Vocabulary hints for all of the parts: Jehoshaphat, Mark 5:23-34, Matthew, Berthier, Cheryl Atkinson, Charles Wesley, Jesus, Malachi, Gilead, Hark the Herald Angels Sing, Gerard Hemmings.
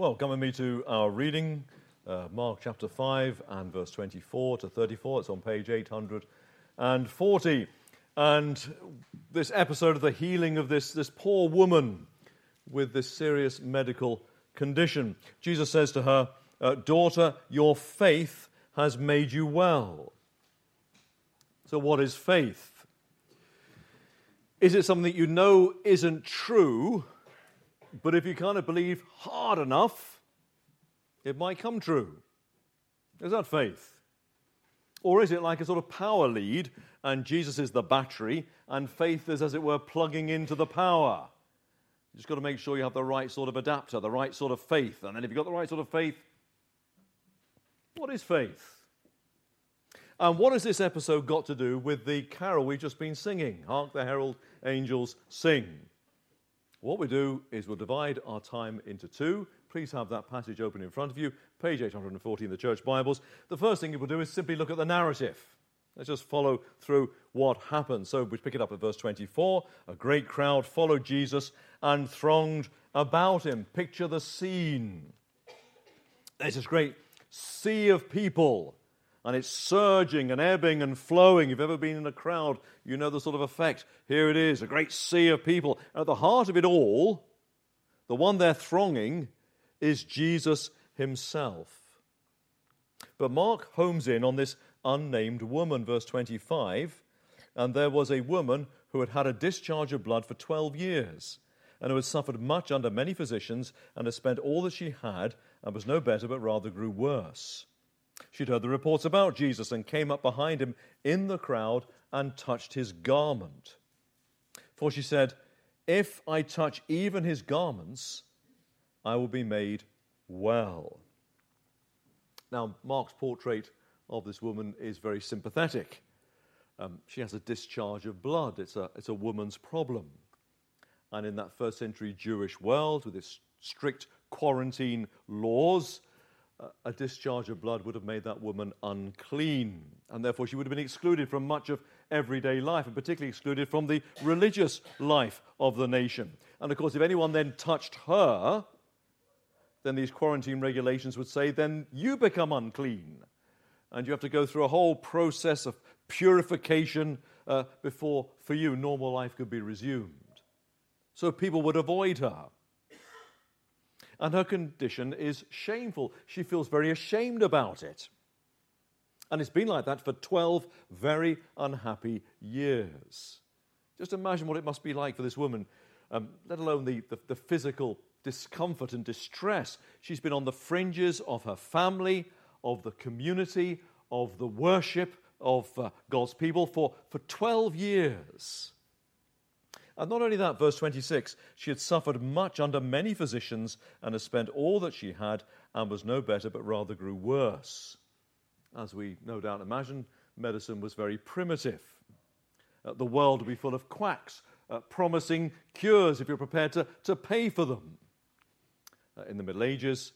Well, come with me to our reading, Mark chapter 5 and verse 24 to 34. It's on page 840. And this episode of the healing of this poor woman with this serious medical condition. Jesus says to her, "Daughter, your faith has made you well." So what is faith? Is it something that you know isn't true, but if you kind of believe hard enough, it might come true? Is that faith? Or is it like a sort of power lead, and Jesus is the battery, and faith is, as it were, plugging into the power? You just got to make sure you have the right sort of adapter, the right sort of faith. And then if you've got the right sort of faith, what is faith? And what has this episode got to do with the carol we've just been singing, Hark the Herald Angels Sing? What we do is we'll divide our time into two. Please have that passage open in front of you, page 814 in the Church Bibles. The first thing you will do is simply look at the narrative. Let's just follow through what happened. So we pick it up at verse 24. A great crowd followed Jesus and thronged about him. Picture the scene. There's this great sea of people, and it's surging and ebbing and flowing. If you've ever been in a crowd, you know the sort of effect. Here it is, a great sea of people. And at the heart of it all, the one they're thronging is Jesus himself. But Mark homes in on this unnamed woman, verse 25. And there was a woman who had had a discharge of blood for 12 years, and who had suffered much under many physicians, and had spent all that she had, and was no better, but rather grew worse. She'd heard the reports about Jesus and came up behind him in the crowd and touched his garment. For she said, "If I touch even his garments, I will be made well." Now, Mark's portrait of this woman is very sympathetic. She has a discharge of blood. It's a woman's problem. And in that first century Jewish world, with its strict quarantine laws, a discharge of blood would have made that woman unclean, and therefore she would have been excluded from much of everyday life, and particularly excluded from the religious life of the nation. And of course, if anyone then touched her, then these quarantine regulations would say, then you become unclean, and you have to go through a whole process of purification before, for you, normal life could be resumed. So people would avoid her. And her condition is shameful. She feels very ashamed about it. And it's been like that for 12 very unhappy years. Just imagine what it must be like for this woman, let alone the physical discomfort and distress. She's been on the fringes of her family, of the community, of the worship of God's people for 12 years. And not only that, verse 26, she had suffered much under many physicians and has spent all that she had and was no better, but rather grew worse. As we no doubt imagine, medicine was very primitive. The world would be full of quacks, promising cures if you're prepared to pay for them. In the Middle Ages,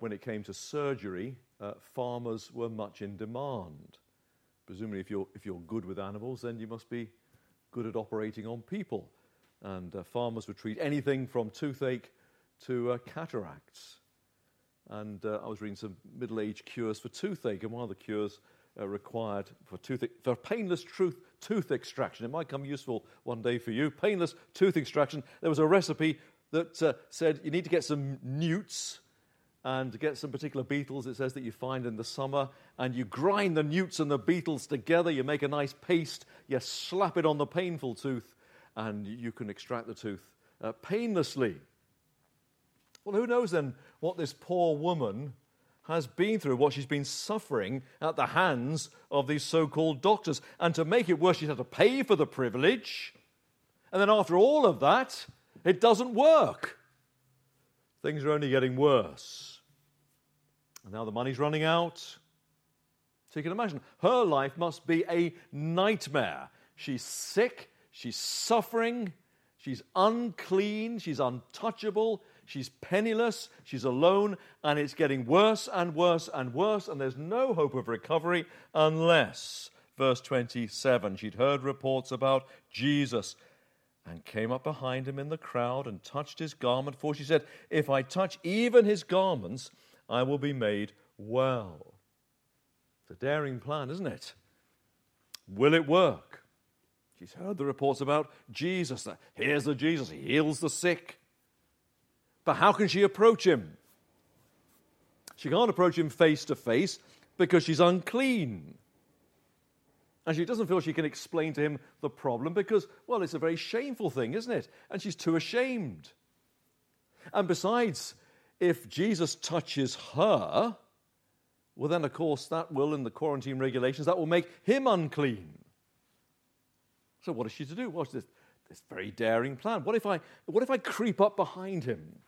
when it came to surgery, farmers were much in demand. Presumably, if you're good with animals, then you must be good at operating on people, and farmers would treat anything from toothache to cataracts. And I was reading some middle-aged cures for toothache, and one of the cures required for painless tooth extraction. It might come useful one day for you. Painless tooth extraction. There was a recipe that said you need to get some newts and to get some particular beetles, it says, that you find in the summer, and you grind the newts and the beetles together, you make a nice paste, you slap it on the painful tooth, and you can extract the tooth painlessly. Well, who knows then what this poor woman has been through, what she's been suffering at the hands of these so-called doctors. And to make it worse, she's had to pay for the privilege. And then after all of that, it doesn't work. Things are only getting worse. And now the money's running out. So you can imagine, her life must be a nightmare. She's sick, she's suffering, she's unclean, she's untouchable, she's penniless, she's alone, and it's getting worse and worse and worse, and there's no hope of recovery unless, verse 27, she'd heard reports about Jesus and came up behind him in the crowd and touched his garment, for she said, "If I touch even his garments, I will be made well." It's a daring plan, isn't it? Will it work? She's heard the reports about Jesus. Here's the Jesus. He heals the sick. But how can she approach him? She can't approach him face to face because she's unclean. And she doesn't feel she can explain to him the problem because, well, it's a very shameful thing, isn't it? And she's too ashamed. And besides, if Jesus touches her, well, then, of course, that will, in the quarantine regulations, that will make him unclean. So what is she to do? Well, this very daring plan. What if I creep up behind him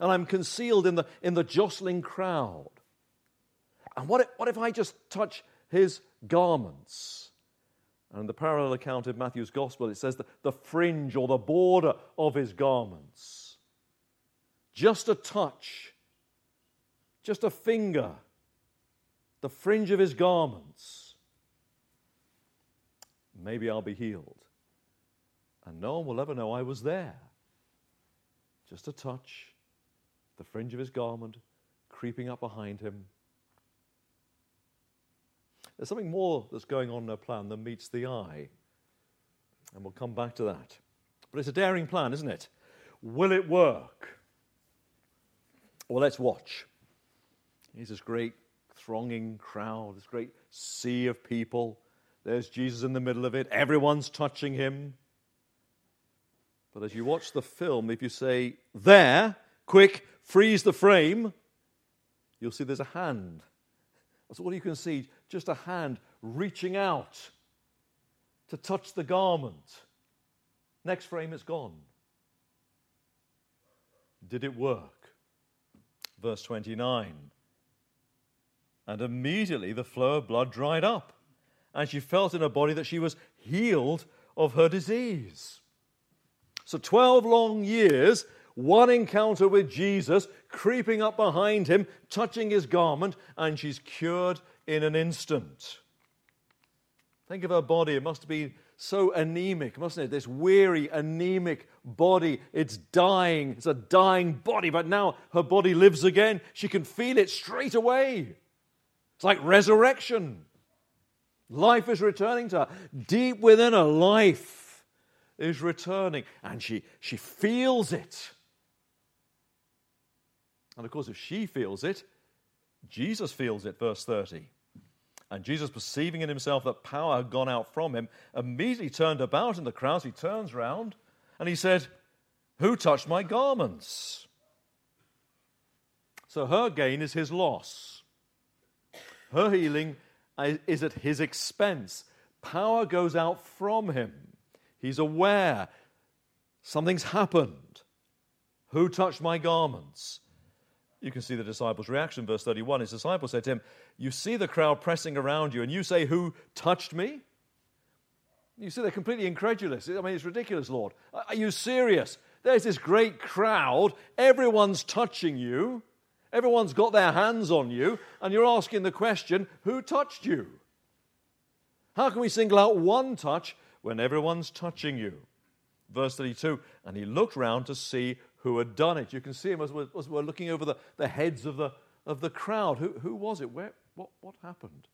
and I'm concealed in the jostling crowd? And what if I just touch his garments? And in the parallel account of Matthew's Gospel, it says that the fringe or the border of his garments. Just a touch, just a finger, the fringe of his garments. Maybe I'll be healed. And no one will ever know I was there. Just a touch, the fringe of his garment, creeping up behind him. There's something more that's going on in her plan than meets the eye. And we'll come back to that. But it's a daring plan, isn't it? Will it work? Well, let's watch. Here's this great thronging crowd, this great sea of people. There's Jesus in the middle of it. Everyone's touching him. But as you watch the film, if you say, "There, quick, freeze the frame," you'll see there's a hand. That's all you can see, just a hand reaching out to touch the garment. Next frame, it's gone. Did it work? Verse 29. And immediately the flow of blood dried up, and she felt in her body that she was healed of her disease. So 12 long years, one encounter with Jesus, creeping up behind him, touching his garment, and she's cured in an instant. Think of her body. It must be so anemic, mustn't it? This weary, anemic body. It's dying. It's a dying body, but now her body lives again. She can feel it straight away. It's like resurrection. Life is returning to her. Deep within her, life is returning, and she feels it. And of course, if she feels it, Jesus feels it, verse 30. And Jesus, perceiving in himself that power had gone out from him, immediately turned about in the crowds. He turns round, and he said, "Who touched my garments?" So her gain is his loss. Her healing is at his expense. Power goes out from him. He's aware something's happened. Who touched my garments? You can see the disciples' reaction, verse 31. His disciples said to him, "You see the crowd pressing around you, and you say, 'Who touched me?'" You see, they're completely incredulous. I mean, it's ridiculous, Lord. Are you serious? There's this great crowd. Everyone's touching you. Everyone's got their hands on you, and you're asking the question, "Who touched you?" How can we single out one touch when everyone's touching you? Verse 32, and he looked round to see who had done it. You can see him as we're looking over the heads of the crowd. Who was it? Where? What happened?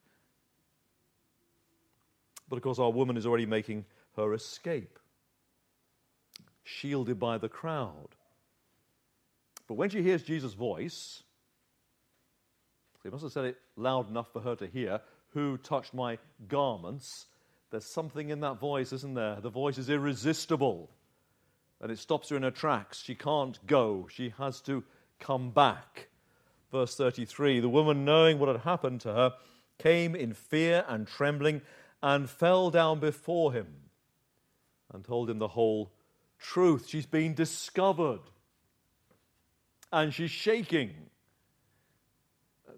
But of course, our woman is already making her escape, shielded by the crowd. But when she hears Jesus' voice, he must have said it loud enough for her to hear, "Who touched my garments?" There's something in that voice, isn't there? The voice is irresistible, and it stops her in her tracks. She can't go. She has to come back. Verse 33, the woman, knowing what had happened to her, came in fear and trembling and fell down before him and told him the whole truth. She's been discovered, and she's shaking,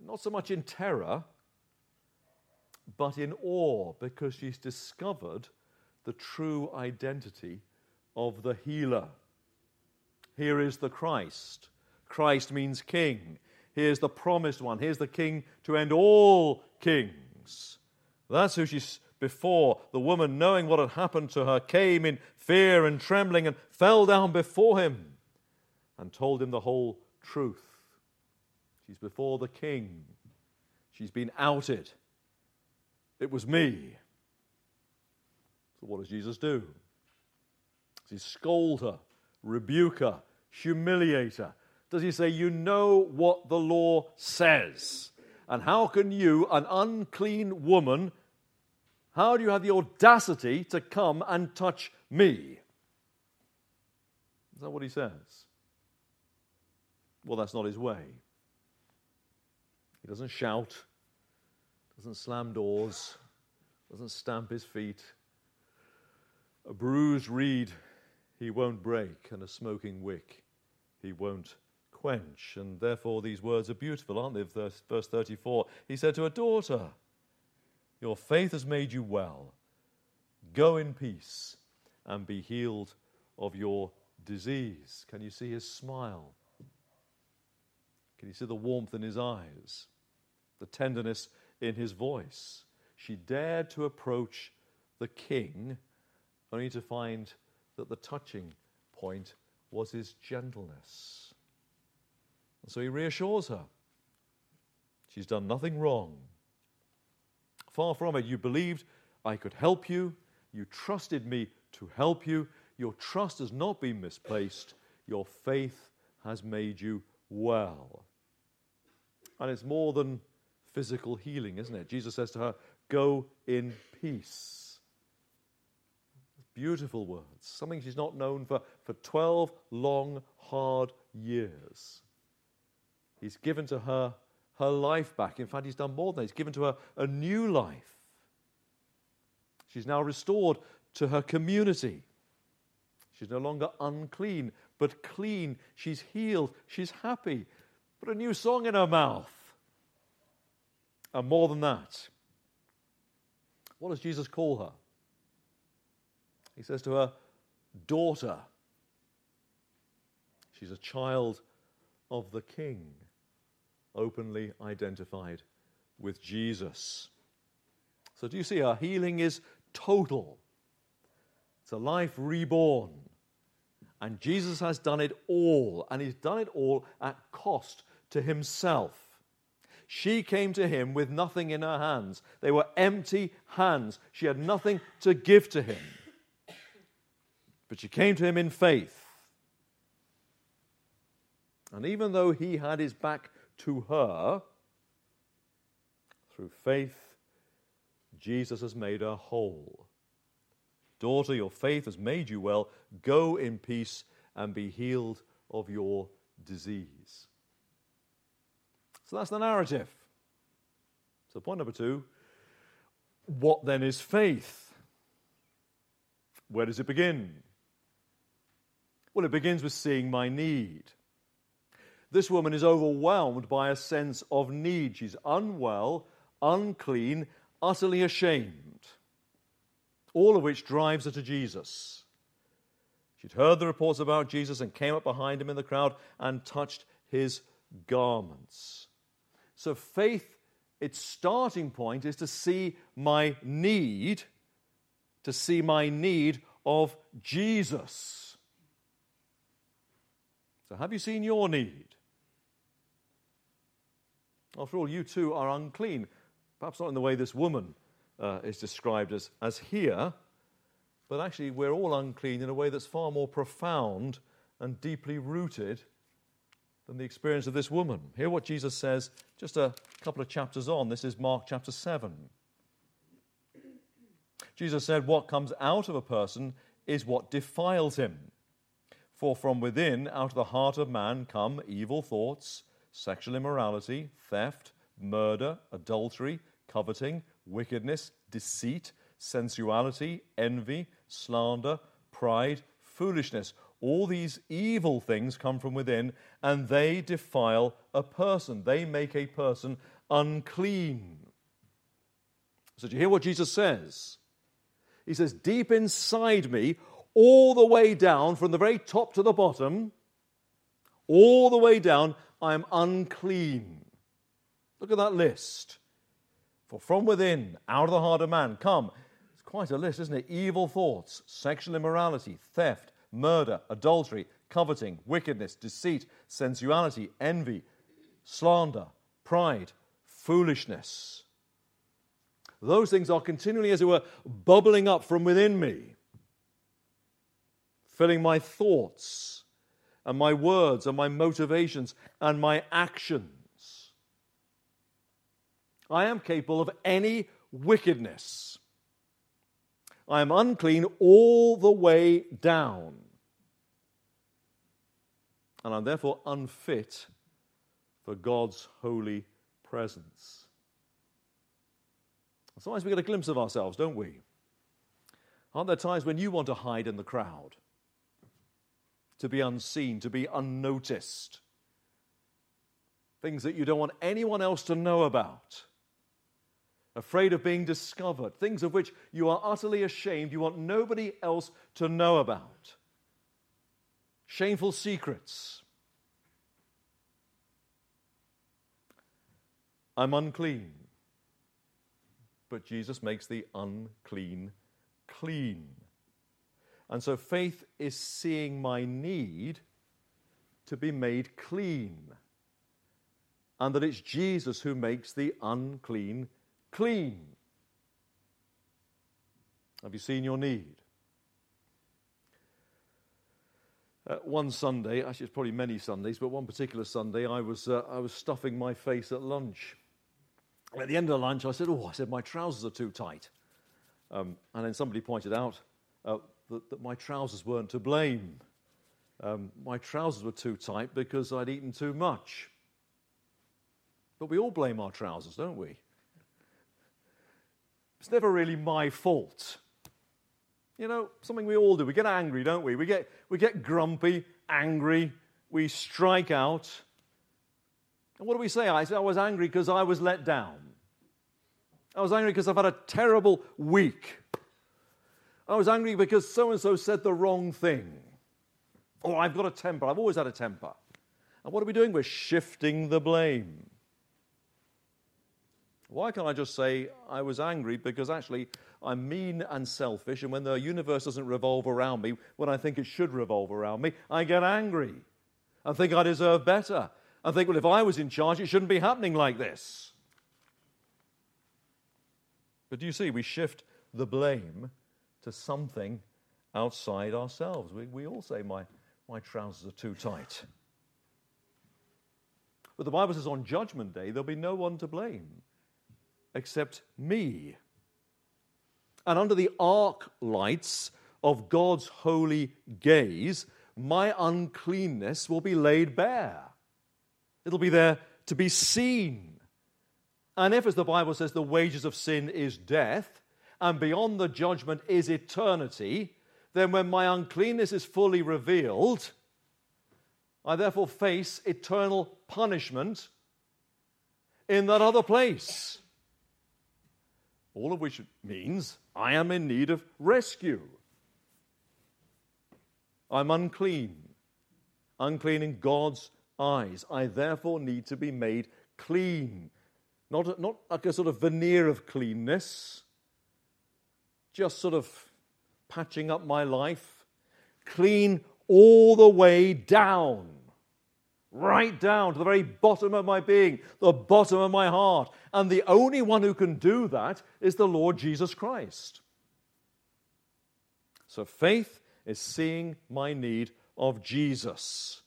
not so much in terror, but in awe, because she's discovered the true identity of the healer. Here is the Christ. Christ means king. Here's the promised one. Here's the king to end all kings. That's who she's before. The woman, knowing what had happened to her, came in fear and trembling and fell down before him and told him the whole truth. She's before the king. She's been outed. It was me. So what does Jesus do? Does he scold her, rebuke her, humiliate her? Does he say, you know what the law says? And how can you, an unclean woman, how do you have the audacity to come and touch me? Is that what he says? Well, that's not his way. He doesn't shout, doesn't slam doors, doesn't stamp his feet. A bruised reed he won't break, and a smoking wick he won't quench. And therefore these words are beautiful, aren't they? Verse 34, he said to her, daughter, your faith has made you well. Go in peace and be healed of your disease. Can you see his smile? Can you see the warmth in his eyes? The tenderness in his voice. She dared to approach the king, only to find that the touching point was his gentleness. And so he reassures her. She's done nothing wrong. Far from it. You believed I could help you. You trusted me to help you. Your trust has not been misplaced. Your faith has made you well. And it's more than physical healing, isn't it? Jesus says to her, go in peace. Beautiful words. Something she's not known for 12 long, hard years. He's given to her her life back. In fact, he's done more than that. He's given to her a new life. She's now restored to her community. She's no longer unclean, but clean. She's healed. She's happy. Put a new song in her mouth. And more than that, what does Jesus call her? He says to her, daughter. She's a child of the King, openly identified with Jesus. So do you see, her healing is total. It's a life reborn. And Jesus has done it all, and he's done it all at cost to himself. She came to him with nothing in her hands. They were empty hands. She had nothing to give to him. But she came to him in faith. And even though he had his back to her, through faith, Jesus has made her whole. Daughter, your faith has made you well. Go in peace and be healed of your disease. So that's the narrative. So point number two, what then is faith? Where does it begin? Well, it begins with seeing my need. This woman is overwhelmed by a sense of need. She's unwell, unclean, utterly ashamed. All of which drives her to Jesus. She'd heard the reports about Jesus and came up behind him in the crowd and touched his garments. So faith, its starting point is to see my need of Jesus. So have you seen your need? After all, you too are unclean. Perhaps not in the way this woman is described as here, but actually we're all unclean in a way that's far more profound and deeply rooted than the experience of this woman. Hear what Jesus says just a couple of chapters on. This is Mark chapter 7. Jesus said, what comes out of a person is what defiles him. For from within, out of the heart of man, come evil thoughts, sexual immorality, theft, murder, adultery, coveting, wickedness, deceit, sensuality, envy, slander, pride, foolishness. All these evil things come from within, and they defile a person. They make a person unclean. So do you hear what Jesus says? He says, deep inside me, all the way down, from the very top to the bottom, all the way down, I am unclean. Look at that list. For from within, out of the heart of man, come quite a list, isn't it? Evil thoughts, sexual immorality, theft, murder, adultery, coveting, wickedness, deceit, sensuality, envy, slander, pride, foolishness. Those things are continually, as it were, bubbling up from within me, filling my thoughts and my words and my motivations and my actions. I am capable of any wickedness. I am unclean all the way down. And I'm therefore unfit for God's holy presence. Sometimes we get a glimpse of ourselves, don't we? Aren't there times when you want to hide in the crowd? To be unseen, to be unnoticed. Things that you don't want anyone else to know about. Afraid of being discovered. Things of which you are utterly ashamed. You want nobody else to know about. Shameful secrets. I'm unclean. But Jesus makes the unclean clean. And so faith is seeing my need to be made clean. And that it's Jesus who makes the unclean clean. Have you seen your need? One Sunday, actually it's probably many Sundays, but one particular Sunday I was stuffing my face at lunch. And at the end of lunch I said, my trousers are too tight. And then somebody pointed out that my trousers weren't to blame. My trousers were too tight because I'd eaten too much. But we all blame our trousers, don't we? It's never really my fault. You know, something we all do. We get angry, don't we? We get grumpy, angry. We strike out. And what do we say? I say, I was angry because I was let down. I was angry because I've had a terrible week. I was angry because so-and-so said the wrong thing. Or I've got a temper. I've always had a temper. And what are we doing? We're shifting the blame. Why can't I just say I was angry? Because actually I'm mean and selfish, and when the universe doesn't revolve around me, when I think it should revolve around me, I get angry. I think I deserve better. I think, well, if I was in charge, it shouldn't be happening like this. But do you see, we shift the blame to something outside ourselves. We all say, my trousers are too tight. But the Bible says on Judgment Day, there'll be no one to blame except me. And under the arc lights of God's holy gaze, my uncleanness will be laid bare. It'll be there to be seen. And if, as the Bible says, the wages of sin is death, and beyond the judgment is eternity, then when my uncleanness is fully revealed, I therefore face eternal punishment in that other place. All of which means I am in need of rescue. I'm unclean. Unclean in God's eyes. I therefore need to be made clean. Not like a sort of veneer of cleanness, just sort of patching up my life, clean all the way down, right down to the very bottom of my being, the bottom of my heart. And the only one who can do that is the Lord Jesus Christ. So faith is seeing my need of Jesus,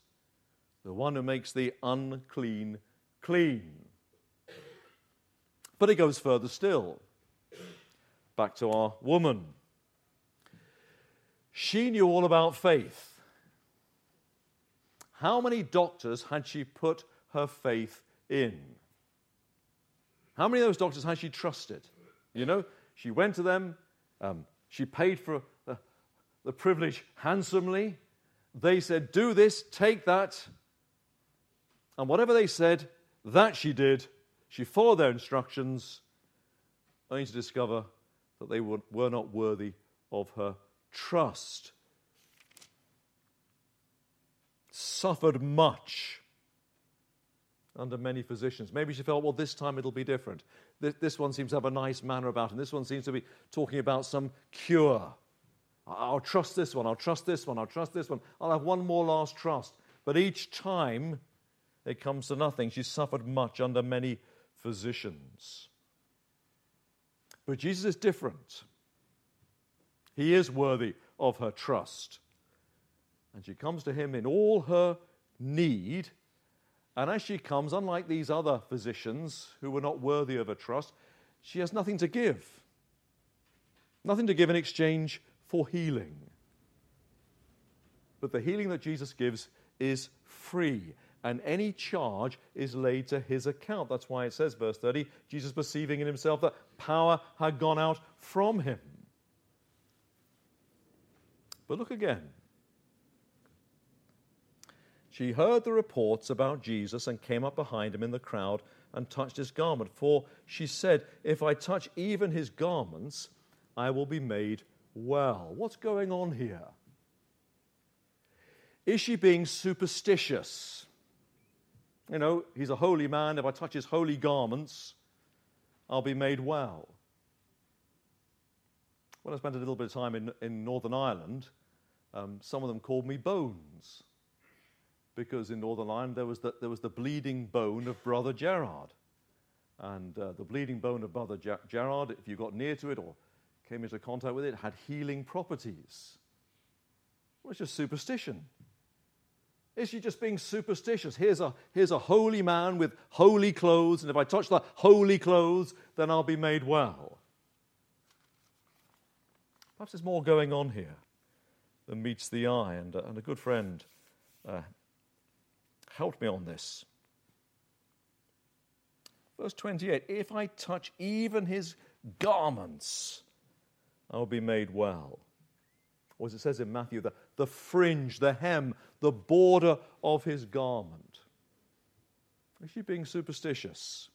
the one who makes the unclean clean. But it goes further still. Back to our woman. She knew all about faith. How many doctors had she put her faith in? How many of those doctors had she trusted? You know, she went to them, she paid for the privilege handsomely. They said, do this, take that. And whatever they said, that she did. She followed their instructions, only to discover that they were not worthy of her trust. Suffered much. under many physicians. Maybe she felt, well, this time it'll be different. This one seems to have a nice manner about him. This one seems to be talking about some cure. I'll trust this one, I'll trust this one, I'll trust this one. I'll have one more last trust. But each time it comes to nothing. She suffered much under many physicians. But Jesus is different. He is worthy of her trust. And she comes to him in all her need. And as she comes, unlike these other physicians who were not worthy of her trust, she has nothing to give. Nothing to give in exchange for healing. But the healing that Jesus gives is free, and any charge is laid to his account. That's why it says, verse 30, Jesus perceiving in himself that power had gone out from him. But look again. She heard the reports about Jesus and came up behind him in the crowd and touched his garment. For she said, if I touch even his garments, I will be made well. What's going on here? Is she being superstitious? You know, he's a holy man. If I touch his holy garments, I'll be made well. When I spent a little bit of time in Northern Ireland, some of them called me Bones, because in Northern Ireland there was the bleeding bone of Brother Gerard. And the bleeding bone of Brother Gerard, if you got near to it or came into contact with it, had healing properties. Well, it's just superstition. Is she just being superstitious? Here's a holy man with holy clothes, and if I touch the holy clothes, then I'll be made well. Perhaps there's more going on here than meets the eye, and a good friend helped me on this. Verse 28, if I touch even his garments, I'll be made well. Or as it says in Matthew, the fringe, the hem, the border of his garment. Is she being superstitious?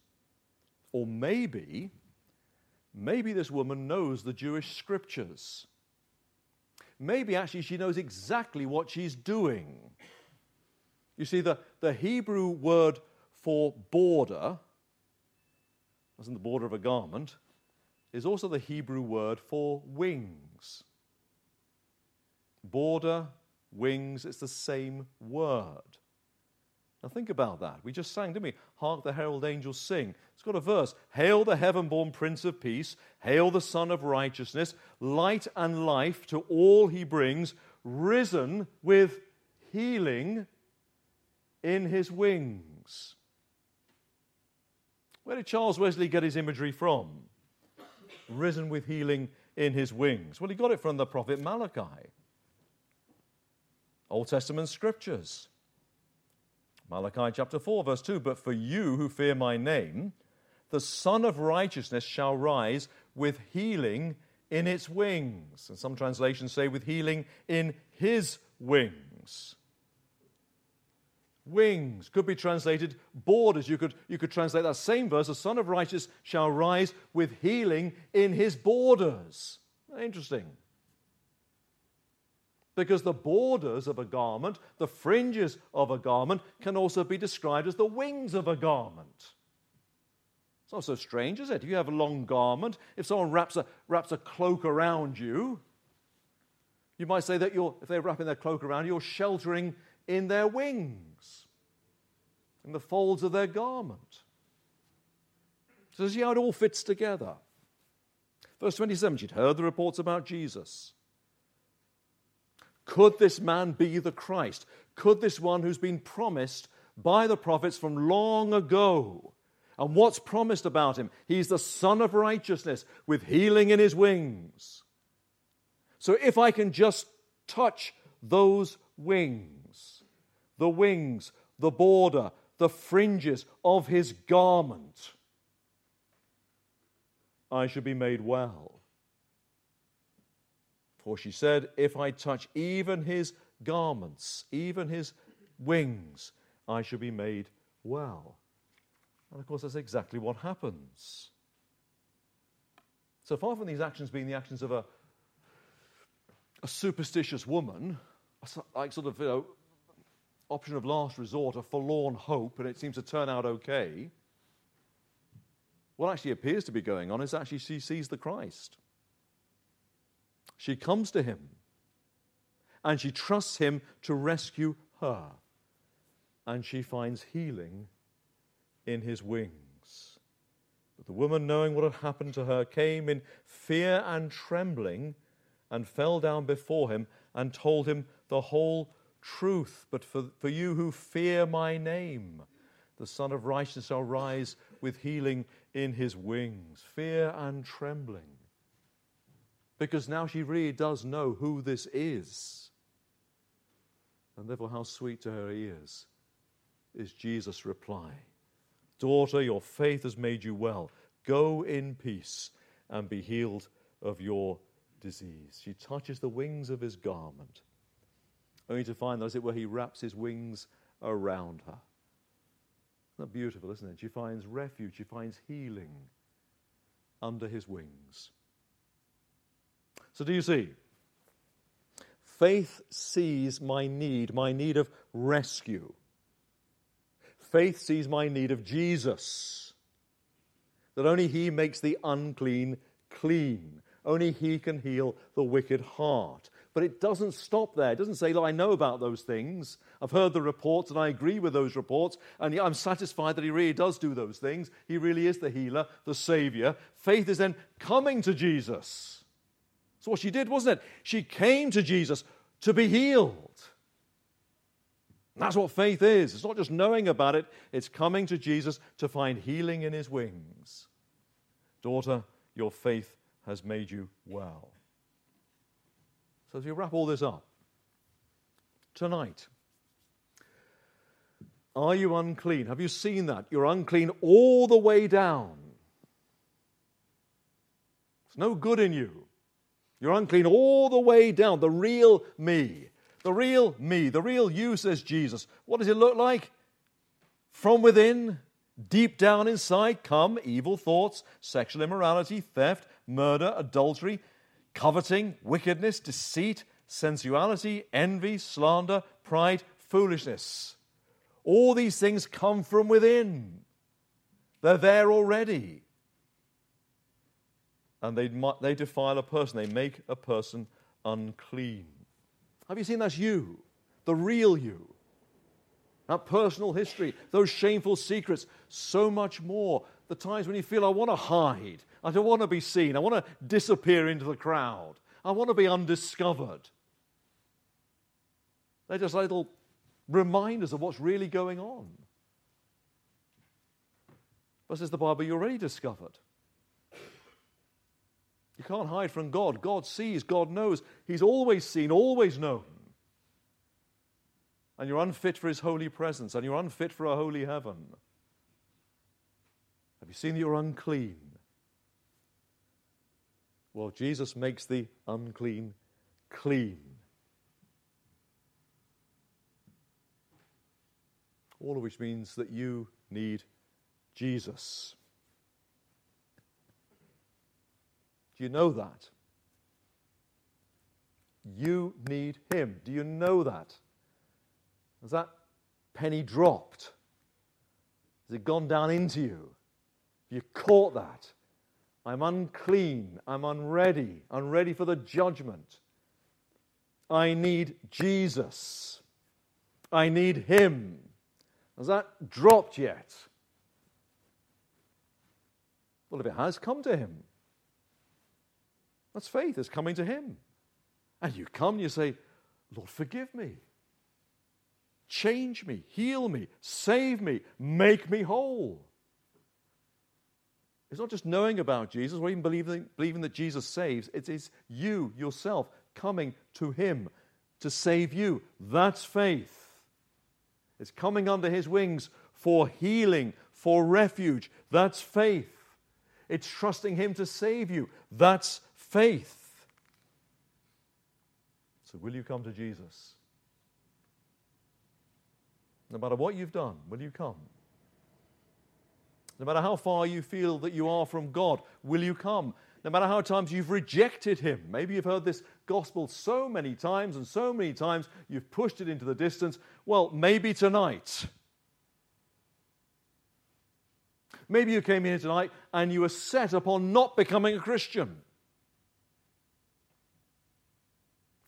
Or maybe this woman knows the Jewish scriptures. Maybe actually she knows exactly what she's doing. You see, the Hebrew word for border, as in the border of a garment, is also the Hebrew word for wings. Border, wings, it's the same word. Now think about that. We just sang, didn't we? Hark the Herald Angels Sing. It's got a verse. Hail the heaven-born Prince of Peace. Hail the Son of Righteousness. Light and life to all he brings. Risen with healing in his wings. Where did Charles Wesley get his imagery from? Risen with healing in his wings. Well, he got it from the prophet Malachi. Old Testament scriptures. Malachi chapter 4, verse 2, but for you who fear my name, the Son of Righteousness shall rise with healing in its wings. And some translations say with healing in his wings. Wings could be translated borders. You could translate that same verse, the Son of Righteousness shall rise with healing in his borders. Interesting. Because the borders of a garment, the fringes of a garment, can also be described as the wings of a garment. It's not so strange, is it? If you have a long garment, if someone wraps a cloak around you, you might say that if they're wrapping their cloak around you, you're sheltering in their wings, in the folds of their garment. So see how it all fits together. Verse 27, she'd heard the reports about Jesus. Could this man be the Christ? Could this one who's been promised by the prophets from long ago? And what's promised about him? He's the Son of Righteousness with healing in his wings. So if I can just touch those wings, the wings, the border, the fringes of his garment, I shall be made well. For she said, if I touch even his garments, even his wings, I shall be made well. And of course, that's exactly what happens. So far from these actions being the actions of a superstitious woman, like sort of, you know, option of last resort, a forlorn hope, and it seems to turn out okay, what actually appears to be going on is actually she sees the Christ. She comes to him, and she trusts him to rescue her, and she finds healing in his wings. But the woman, knowing what had happened to her, came in fear and trembling and fell down before him and told him the whole truth. But for you who fear my name, the Son of Righteousness shall rise with healing in his wings. Fear and trembling. Because now she really does know who this is. And therefore, how sweet to her ears is Jesus' reply. Daughter, your faith has made you well. Go in peace and be healed of your disease. She touches the wings of his garment, only to find, as it were, he wraps his wings around her. Isn't that beautiful, isn't it? She finds refuge, she finds healing under his wings. So do you see? Faith sees my need of rescue. Faith sees my need of Jesus, that only he makes the unclean clean. Only he can heal the wicked heart. But it doesn't stop there. It doesn't say, I know about those things. I've heard the reports and I agree with those reports, and I'm satisfied that he really does do those things. He really is the healer, the Savior. Faith is then coming to Jesus. That's what she did, wasn't it? She came to Jesus to be healed. That's what faith is. It's not just knowing about it. It's coming to Jesus to find healing in his wings. Daughter, your faith has made you well. So as we wrap all this up, tonight, are you unclean? Have you seen that? You're unclean all the way down. There's no good in you. You're unclean all the way down. The real me. The real me, the real you, says Jesus. What does it look like? From within, deep down inside, come evil thoughts, sexual immorality, theft, murder, adultery, coveting, wickedness, deceit, sensuality, envy, slander, pride, foolishness. All these things come from within. They're there already. And they defile a person. They make a person unclean. Have you seen that's you, the real you? That personal history, those shameful secrets, so much more. The times when you feel, I want to hide. I don't want to be seen. I want to disappear into the crowd. I want to be undiscovered. They're just little reminders of what's really going on. But says the Bible, you're already discovered. You can't hide from God. God sees, God knows. He's always seen, always known. And you're unfit for his holy presence, and you're unfit for a holy heaven. Have you seen that you're unclean? Well, Jesus makes the unclean clean. All of which means that you need Jesus. Do you know that? You need him. Do you know that? Has that penny dropped? Has it gone down into you? Have you caught that? I'm unclean. I'm unready. Unready for the judgment. I need Jesus. I need him. Has that dropped yet? Well, if it has, come to him. That's faith, it's coming to him. And you come and you say, Lord, forgive me. Change me, heal me, save me, make me whole. It's not just knowing about Jesus or even believing that Jesus saves. It is you, yourself, coming to him to save you. That's faith. It's coming under his wings for healing, for refuge. That's faith. It's trusting him to save you. That's faith. So will you come to Jesus? No matter what you've done, will you come? No matter how far you feel that you are from God, will you come? no matter how many times you've rejected him. Maybe you've heard this gospel so many times, and so many times you've pushed it into the distance. Well, maybe tonight. Maybe you came here tonight and you were set upon not becoming a Christian.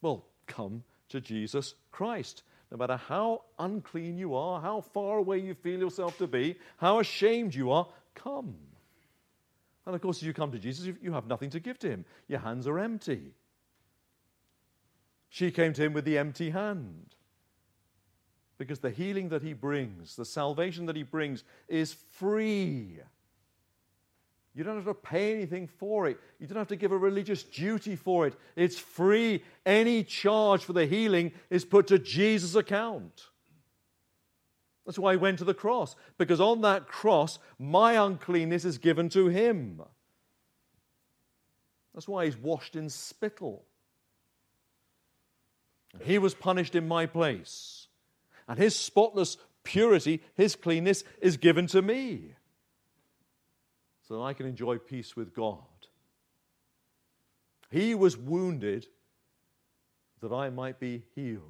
Well, come to Jesus Christ. No matter how unclean you are, how far away you feel yourself to be, how ashamed you are, come. And of course, as you come to Jesus, you have nothing to give to him. Your hands are empty. She came to him with the empty hand. Because the healing that he brings, the salvation that he brings, is free. You don't have to pay anything for it. You don't have to give a religious duty for it. It's free. Any charge for the healing is put to Jesus' account. That's why he went to the cross, because on that cross, my uncleanness is given to him. That's why he's washed in spittle. He was punished in my place. And his spotless purity, his cleanness, is given to me, so that I can enjoy peace with God. He was wounded that I might be healed.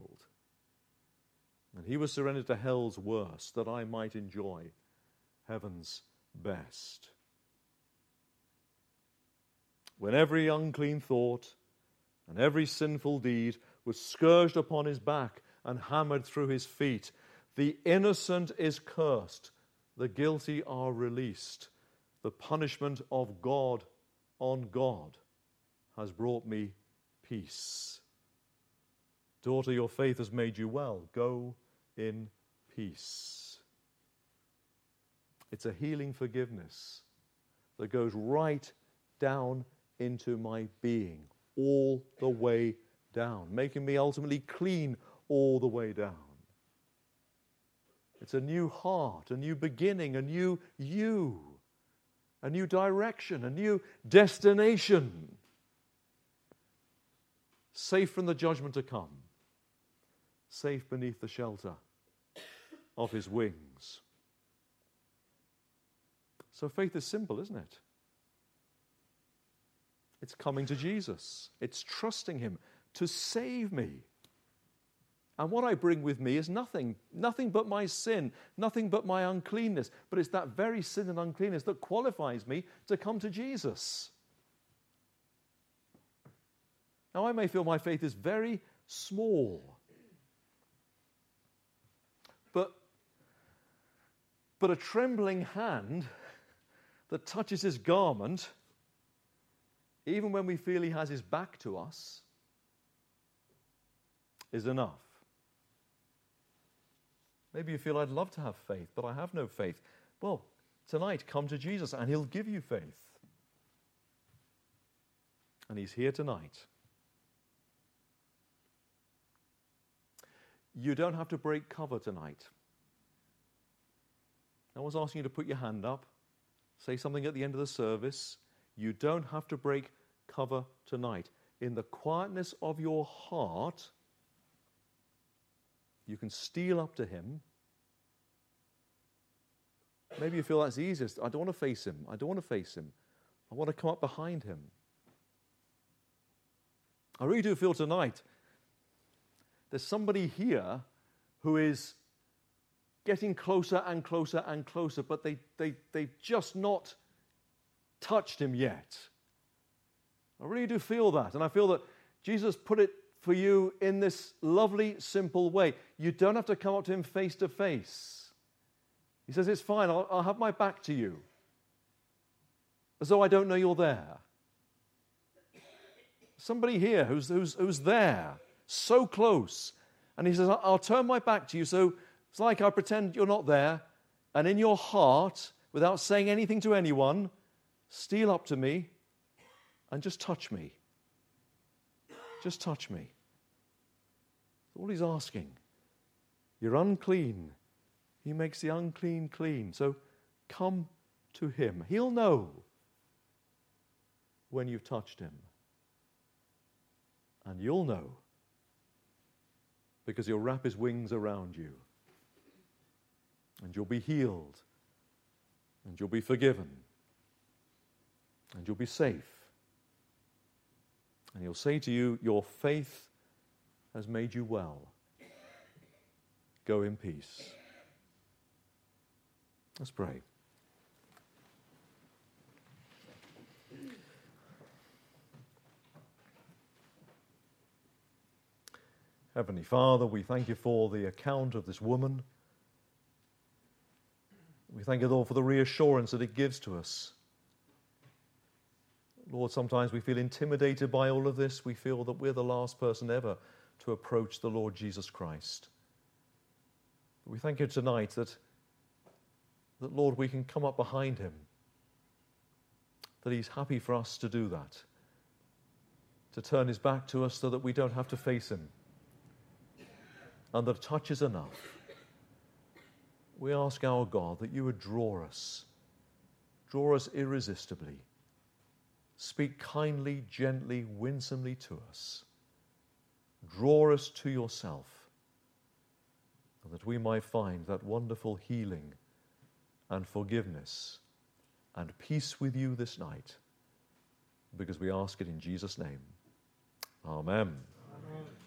And he was surrendered to hell's worst that I might enjoy heaven's best. When every unclean thought and every sinful deed was scourged upon his back and hammered through his feet, the innocent is cursed, the guilty are released. The punishment of God on God has brought me peace. Daughter, your faith has made you well. Go in peace. It's a healing forgiveness that goes right down into my being, all the way down, making me ultimately clean all the way down. It's a new heart, a new beginning, a new you. A new direction, a new destination. Safe from the judgment to come. Safe beneath the shelter of his wings. So faith is simple, isn't it? It's coming to Jesus. It's trusting him to save me. And what I bring with me is nothing, nothing but my sin, nothing but my uncleanness. But it's that very sin and uncleanness that qualifies me to come to Jesus. Now, I may feel my faith is very small, but a trembling hand that touches his garment, even when we feel he has his back to us, is enough. Maybe you feel, I'd love to have faith, but I have no faith. Well, tonight, come to Jesus and he'll give you faith. And he's here tonight. You don't have to break cover tonight. No one's asking you to put your hand up, say something at the end of the service. You don't have to break cover tonight. In the quietness of your heart, you can steal up to him. Maybe you feel that's easiest. I don't want to face him. I don't want to face him. I want to come up behind him. I really do feel tonight there's somebody here who is getting closer and closer and closer, but they've just not touched him yet. I really do feel that. And I feel that Jesus put it for you in this lovely, simple way. You don't have to come up to him face to face. He says, it's fine, I'll have my back to you, as though I don't know you're there. Somebody here who's there, so close, and he says, I'll turn my back to you, so it's like I pretend you're not there, and in your heart, without saying anything to anyone, steal up to me and just touch me. Just touch me. All he's asking. You're unclean. He makes the unclean clean. So come to him. He'll know when you've touched him. And you'll know because he'll wrap his wings around you. And you'll be healed. And you'll be forgiven. And you'll be safe. and he'll say to you, your faith has made you well. Go in peace. Let's pray. Heavenly Father, we thank you for the account of this woman. We thank you, Lord, for the reassurance that it gives to us. Lord, sometimes we feel intimidated by all of this. We feel that we're the last person ever to approach the Lord Jesus Christ. But we thank you tonight that, Lord, we can come up behind him, that he's happy for us to do that, to turn his back to us so that we don't have to face him, and that touch is enough. We ask, our God, that you would draw us irresistibly, speak kindly, gently, winsomely to us, draw us to yourself, and that we might find that wonderful healing and forgiveness and peace with you this night, because we ask it in Jesus' name. Amen. Amen.